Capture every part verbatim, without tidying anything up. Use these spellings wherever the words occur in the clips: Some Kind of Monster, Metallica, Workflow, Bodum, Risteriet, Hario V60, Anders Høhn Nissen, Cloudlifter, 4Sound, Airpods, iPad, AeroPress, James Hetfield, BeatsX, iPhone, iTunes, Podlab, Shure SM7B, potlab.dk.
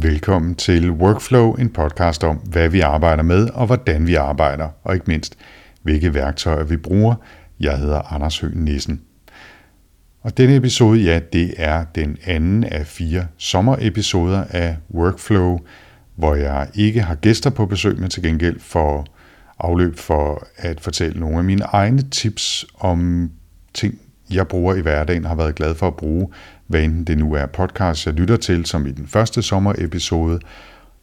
Velkommen til Workflow, en podcast om, hvad vi arbejder med og hvordan vi arbejder, og ikke mindst, hvilke værktøjer vi bruger. Jeg hedder Anders Høhn Nissen. Og denne episode, ja, det er den anden af fire sommerepisoder af Workflow, hvor jeg ikke har gæster på besøg, men til gengæld får afløb for at fortælle nogle af mine egne tips om ting, jeg bruger i hverdagen, har været glad for at bruge, hvad enten det nu er podcast, jeg lytter til, som i den første sommerepisode,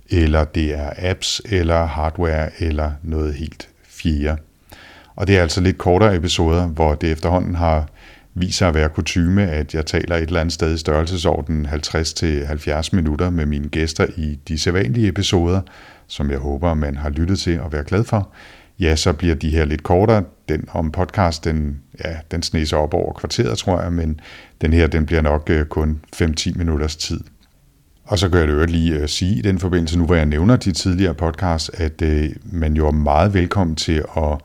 eller det er apps, eller hardware, eller noget helt fjerde. Og det er altså lidt kortere episoder, hvor det efterhånden har vist sig at være kutyme, at jeg taler et eller andet sted i størrelsesordenen halvtreds til halvfjerds minutter med mine gæster i de sædvanlige episoder, som jeg håber, man har lyttet til og været glad for. Ja, så bliver de her lidt kortere. Den om podcast, den, ja, den sneser op over kvarteret, tror jeg, men den her, den bliver nok kun fem til ti minutters tid. Og så gør jeg det øvrigt lige at sige i den forbindelse, nu hvor jeg nævner de tidligere podcasts, at øh, man jo er meget velkommen til at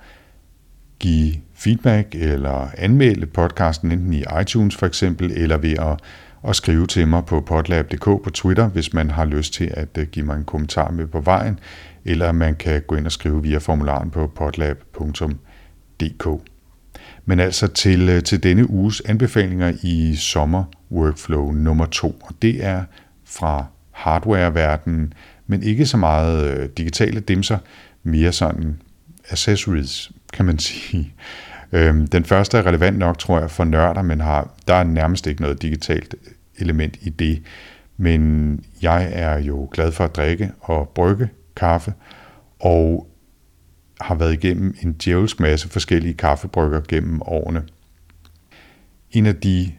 give feedback eller anmelde podcasten, enten i iTunes for eksempel, eller ved at, at skrive til mig på potlab punktum d k på Twitter, hvis man har lyst til at give mig en kommentar med på vejen, eller man kan gå ind og skrive via formularen på potlab punktum d k. Men altså til, til denne uges anbefalinger i sommer workflow nummer to, og det er fra hardwareverdenen, men ikke så meget digitale dimser, mere sådan accessories, kan man sige. Den første er relevant nok, tror jeg, for nørder, men har, der er nærmest ikke noget digitalt element i det. Men jeg er jo glad for at drikke og brygge kaffe, og har været igennem en djævelsk masse forskellige kaffebrygger gennem årene. En af de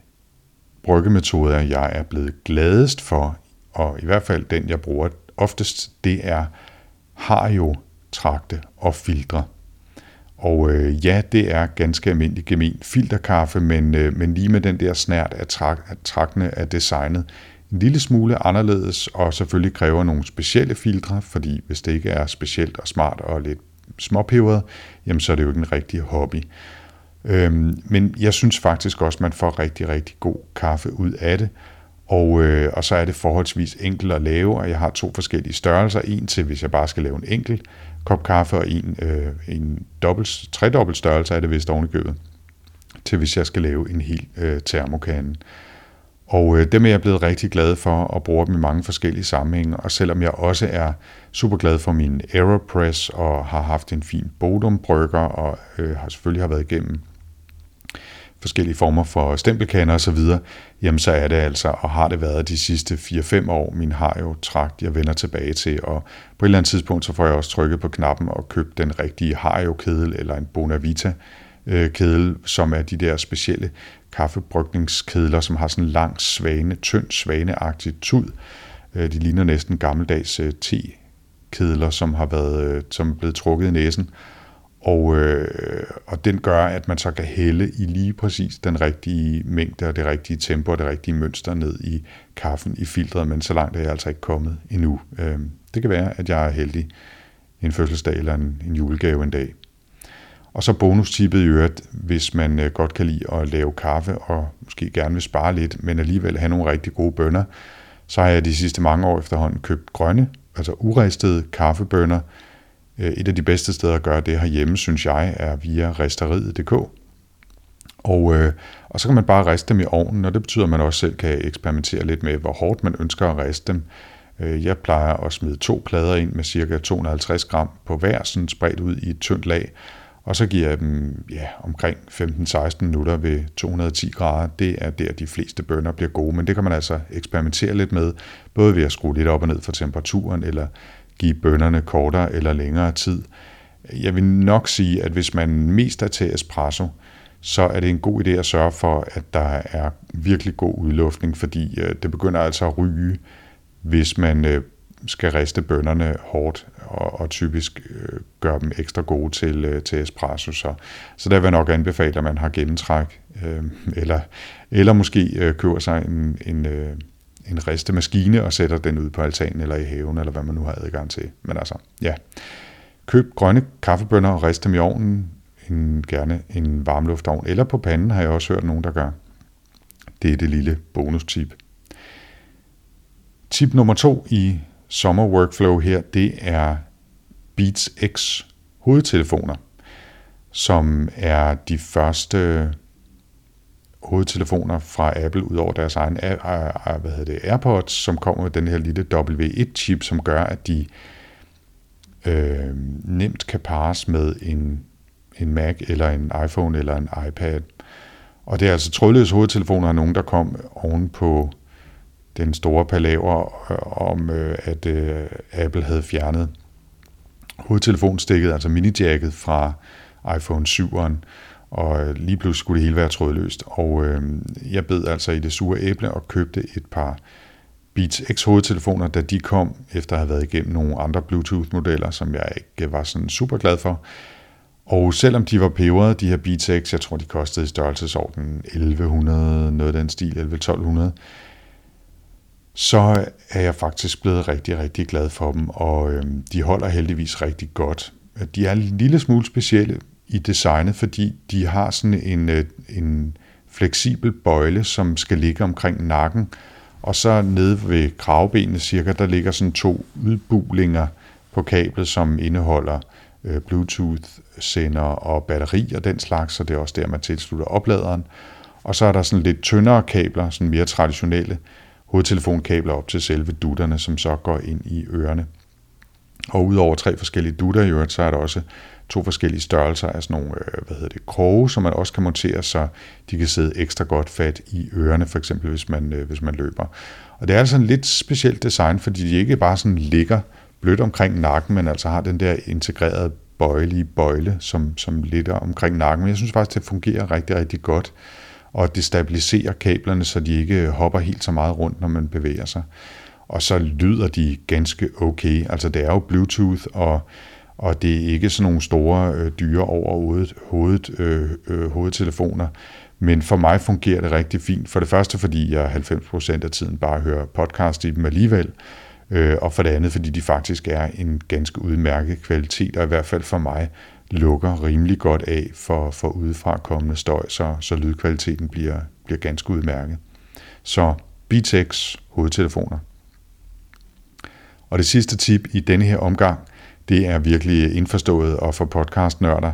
bryggemetoder, jeg er blevet gladest for, og i hvert fald den, jeg bruger oftest, det er Hario tragte og filtre. Og øh, ja, det er ganske almindelig gemen filterkaffe, men, øh, men lige med den der snært af tragtene er designet en lille smule anderledes, og selvfølgelig kræver nogle specielle filtre, fordi hvis det ikke er specielt og smart og lidt småpeberet, jamen så er det jo ikke en rigtig hobby. Øhm, men jeg synes faktisk også, at man får rigtig, rigtig god kaffe ud af det, og, øh, og så er det forholdsvis enkelt at lave, og jeg har to forskellige størrelser, en til hvis jeg bare skal lave en enkelt kop kaffe, og en, øh, en dobbelt, tredobbelt størrelse er det vist ovenikøbet, til hvis jeg skal lave en hel øh, termokande. Og øh, dem er jeg blevet rigtig glad for og bruger dem i mange forskellige sammenhænge, og selvom jeg også er super glad for min AeroPress og har haft en fin Bodumbrygger og øh, har selvfølgelig har været igennem forskellige former for stempelkander og så videre, jamen så er det altså, og har det været de sidste fire fem år, min har jo tragt, jeg vender tilbage til, og på et eller andet tidspunkt, så får jeg også trykket på knappen og købt den rigtige Hario-kedel eller en Bonavita-kedel, som er de der specielle kaffebrygningskedler, som har sådan en lang svane, tynd svaneagtig tud. De ligner næsten gammeldags te-kedler, som har været, som er blevet trukket i næsen. Og, øh, og den gør, at man så kan hælde i lige præcis den rigtige mængde og det rigtige tempo og det rigtige mønster ned i kaffen i filtret, men så langt er jeg altså ikke kommet endnu. Øh, det kan være, at jeg er heldig en fødselsdag eller en, en julegave en dag. Og så bonustippet i øvrigt, hvis man øh, godt kan lide at lave kaffe og måske gerne vil spare lidt, men alligevel have nogle rigtig gode bønner, så har jeg de sidste mange år efterhånden købt grønne, altså uristede kaffebønner. Et af de bedste steder at gøre det herhjemme, synes jeg, er via risteriet punktum d k. Og, øh, og så kan man bare riste dem i ovnen, og det betyder, at man også selv kan eksperimentere lidt med, hvor hårdt man ønsker at riste dem. Jeg plejer at smide to plader ind med ca. to hundrede og halvtreds gram på hver, sådan spredt ud i et tyndt lag. Og så giver jeg dem ja, omkring femten til seksten minutter ved to hundrede og ti grader. Det er der, de fleste bønner bliver gode, men det kan man altså eksperimentere lidt med, både ved at skrue lidt op og ned for temperaturen, eller give bønnerne kortere eller længere tid. Jeg vil nok sige, at hvis man mest er til espresso, så er det en god idé at sørge for, at der er virkelig god udluftning, fordi det begynder altså at ryge, hvis man skal riste bønnerne hårdt og typisk gøre dem ekstra gode til, til espresso. Så, så der vil jeg nok anbefale, at man har gennemtræk, eller, eller måske køber sig en... en en ristemaskine og sætter den ud på altanen eller i haven, eller hvad man nu har adgang til. Men altså, ja. Køb grønne kaffebønner og rist dem i ovnen, en, gerne en varmluftovn, eller på panden har jeg også hørt nogen, der gør. Det er det lille bonustip. Tip nummer to i sommer workflow her, det er Beats X hovedtelefoner, som er de første hovedtelefoner fra Apple ud over deres egen hvad hedder det, Airpods, som kommer med den her lille W et chip, som gør, at de øh, nemt kan pares med en, en Mac eller en iPhone eller en iPad. Og det er altså trådløse hovedtelefoner af nogen, der kom oven på den store palaver om, at øh, Apple havde fjernet hovedtelefonstikket, altså minijacket fra iPhone syveren, og lige pludselig skulle det hele være trådløst. Og øh, jeg bed altså i det sure æble og købte et par Beats X hovedtelefoner, da de kom, efter at have været igennem nogle andre Bluetooth-modeller, som jeg ikke var sådan super glad for. Og selvom de var peberede, de her Beats X, jeg tror de kostede i størrelsesordenen elleve hundrede, noget af den stil, elleve tolv hundrede, så er jeg faktisk blevet rigtig, rigtig glad for dem, og øh, de holder heldigvis rigtig godt. De er en lille smule specielle i designet, fordi de har sådan en, øh, en fleksibel bøjle, som skal ligge omkring nakken, og så nede ved kravebenene cirka, der ligger sådan to udbulinger på kablet, som indeholder øh, Bluetooth-sender og batteri og den slags, så det er også der, man tilslutter opladeren. Og så er der sådan lidt tyndere kabler, sådan mere traditionelle, hovedtelefonkabler op til selve dutterne, som så går ind i ørerne. Og udover tre forskellige dutter i øret, så er der også to forskellige størrelser af sådan nogle hvad hedder det, kroge, som man også kan montere, så de kan sidde ekstra godt fat i ørerne, for eksempel hvis man, hvis man løber. Og det er altså en lidt specielt design, fordi de ikke bare sådan ligger blødt omkring nakken, men altså har den der integrerede bøjelige bøjle, som, som ligger omkring nakken. Men jeg synes faktisk, det fungerer rigtig, rigtig godt. Og det stabiliserer kablerne, så de ikke hopper helt så meget rundt, når man bevæger sig. Og så lyder de ganske okay. Altså det er jo Bluetooth, og, og det er ikke sådan nogle store øh, dyre over hovedet, øh, øh, hovedtelefoner. Men for mig fungerer det rigtig fint. For det første, fordi jeg halvfems procent af tiden bare hører podcast i dem alligevel. Øh, og for det andet, fordi de faktisk er en ganske udmærket kvalitet, og i hvert fald for mig lukker rimelig godt af for, for udefrakommende støj, så, så lydkvaliteten bliver, bliver ganske udmærket. Så Beats X hovedtelefoner. Og det sidste tip i denne her omgang, det er virkelig indforstået og for podcastnørder,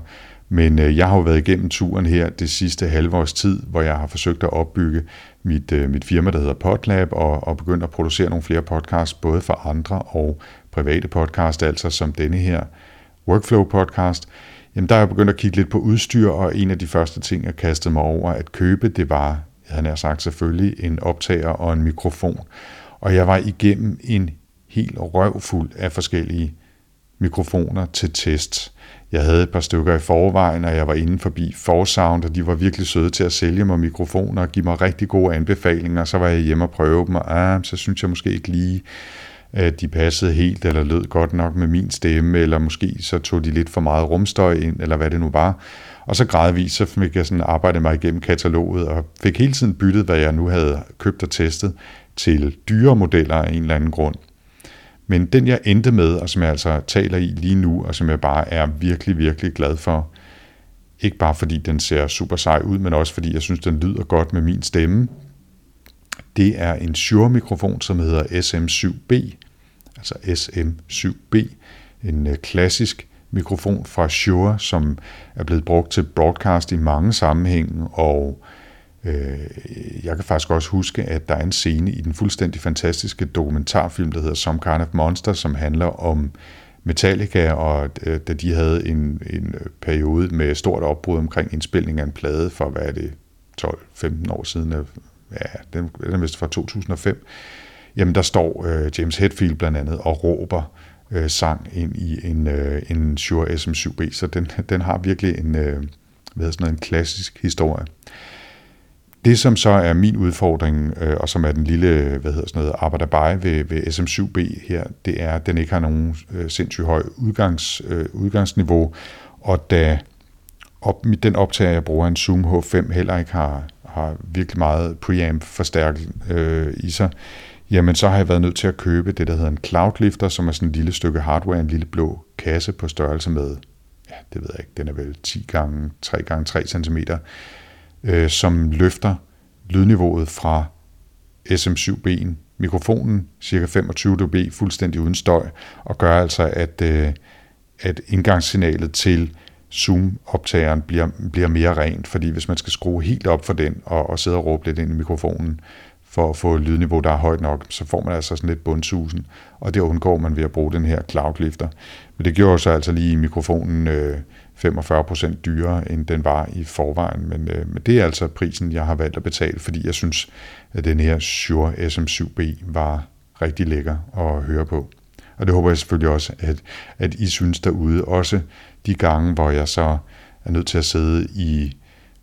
men jeg har jo været igennem turen her det sidste halve års tid, hvor jeg har forsøgt at opbygge mit, mit firma, der hedder Podlab, og, og begyndt at producere nogle flere podcasts, både for andre og private podcasts, altså som denne her Workflow-podcast. Jamen der er jeg begyndt at kigge lidt på udstyr, og en af de første ting, jeg kastede mig over at købe, det var, jeg havde nær sagt selvfølgelig, en optager og en mikrofon. Og jeg var igennem en hel røvfuld af forskellige mikrofoner til test. Jeg havde et par stykker i forvejen, og jeg var inde forbi four Sound, og de var virkelig søde til at sælge mig mikrofoner og give mig rigtig gode anbefalinger. Så var jeg hjemme og prøve dem, og ah, så synes jeg måske ikke lige, at de passede helt, eller lød godt nok med min stemme, eller måske så tog de lidt for meget rumstøj ind, eller hvad det nu var. Og så gradvist, så fik jeg sådan arbejdet mig igennem kataloget, og fik hele tiden byttet, hvad jeg nu havde købt og testet, til dyre modeller af en eller anden grund. Men den, jeg endte med, og som jeg altså taler i lige nu, og som jeg bare er virkelig, virkelig glad for, ikke bare fordi den ser super sej ud, men også fordi jeg synes, den lyder godt med min stemme, det er en Shure-mikrofon, som hedder S M syv B, altså S M syv B, en klassisk mikrofon fra Shure, som er blevet brugt til broadcast i mange sammenhænge, og øh, jeg kan faktisk også huske, at der er en scene i den fuldstændig fantastiske dokumentarfilm, der hedder Some Kind of Monster, som handler om Metallica, og øh, da de havde en, en periode med stort opbrud omkring indspilning af en plade for, hvad er det, tolv femten år siden af, ja, den er vist fra to tusind og fem, jamen der står øh, James Hetfield blandt andet og råber øh, sang ind i en, øh, en Shure S M syv B, så den, den har virkelig en, øh, hvad sådan noget, en klassisk historie. Det som så er min udfordring, øh, og som er den lille, hvad hedder sådan noget, arbejderbej ved, ved S M syv B her, det er, at den ikke har nogen øh, sindssygt høj udgangs, øh, udgangsniveau, og da op, den optager, jeg bruger en Zoom H fem, heller ikke har har virkelig meget preamp-forstærkel øh, i sig, jamen så har jeg været nødt til at købe det, der hedder en Cloudlifter, som er sådan et lille stykke hardware, en lille blå kasse på størrelse med, ja, det ved jeg ikke, den er vel ti gange tre gange tre centimeter, øh, som løfter lydniveauet fra S M syv B'en. Mikrofonen ca. femogtyve decibel fuldstændig uden støj, og gør altså, at, øh, at indgangssignalet til Zoom-optageren bliver, bliver mere rent, fordi hvis man skal skrue helt op for den og, og sidde og råbe lidt ind i mikrofonen for at få et lydniveau, der er højt nok, så får man altså sådan lidt bundsusen, og det undgår man ved at bruge den her Cloudlifter. Men det gjorde så altså lige mikrofonen øh, femogfyrre procent dyrere, end den var i forvejen, men, øh, men det er altså prisen, jeg har valgt at betale, fordi jeg synes, at den her Shure S M syv B var rigtig lækker at høre på. Og det håber jeg selvfølgelig også, at, at I synes derude, også de gange, hvor jeg så er nødt til at sidde i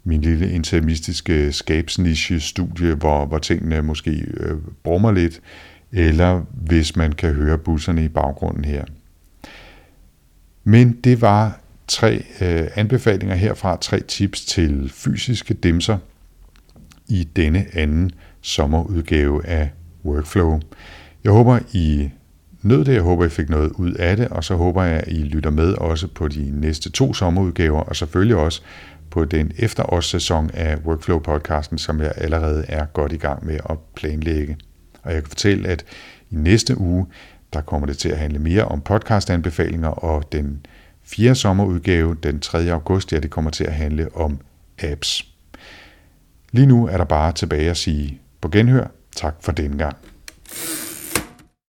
min lille intermistiske skabsniche-studie, hvor, hvor tingene måske øh, brummer lidt, eller hvis man kan høre busserne i baggrunden her. Men det var tre øh, anbefalinger herfra, tre tips til fysiske dimser i denne anden sommerudgave af Workflow. Jeg håber, I nød det. Jeg håber, I fik noget ud af det, og så håber jeg, at I lytter med også på de næste to sommerudgaver, og selvfølgelig også på den efterårssæson af Workflow-podcasten, som jeg allerede er godt i gang med at planlægge. Og jeg kan fortælle, at i næste uge, der kommer det til at handle mere om podcastanbefalinger, og den fjerde sommerudgave, den tredje august, ja, det kommer til at handle om apps. Lige nu er der bare tilbage at sige på genhør. Tak for denne gang.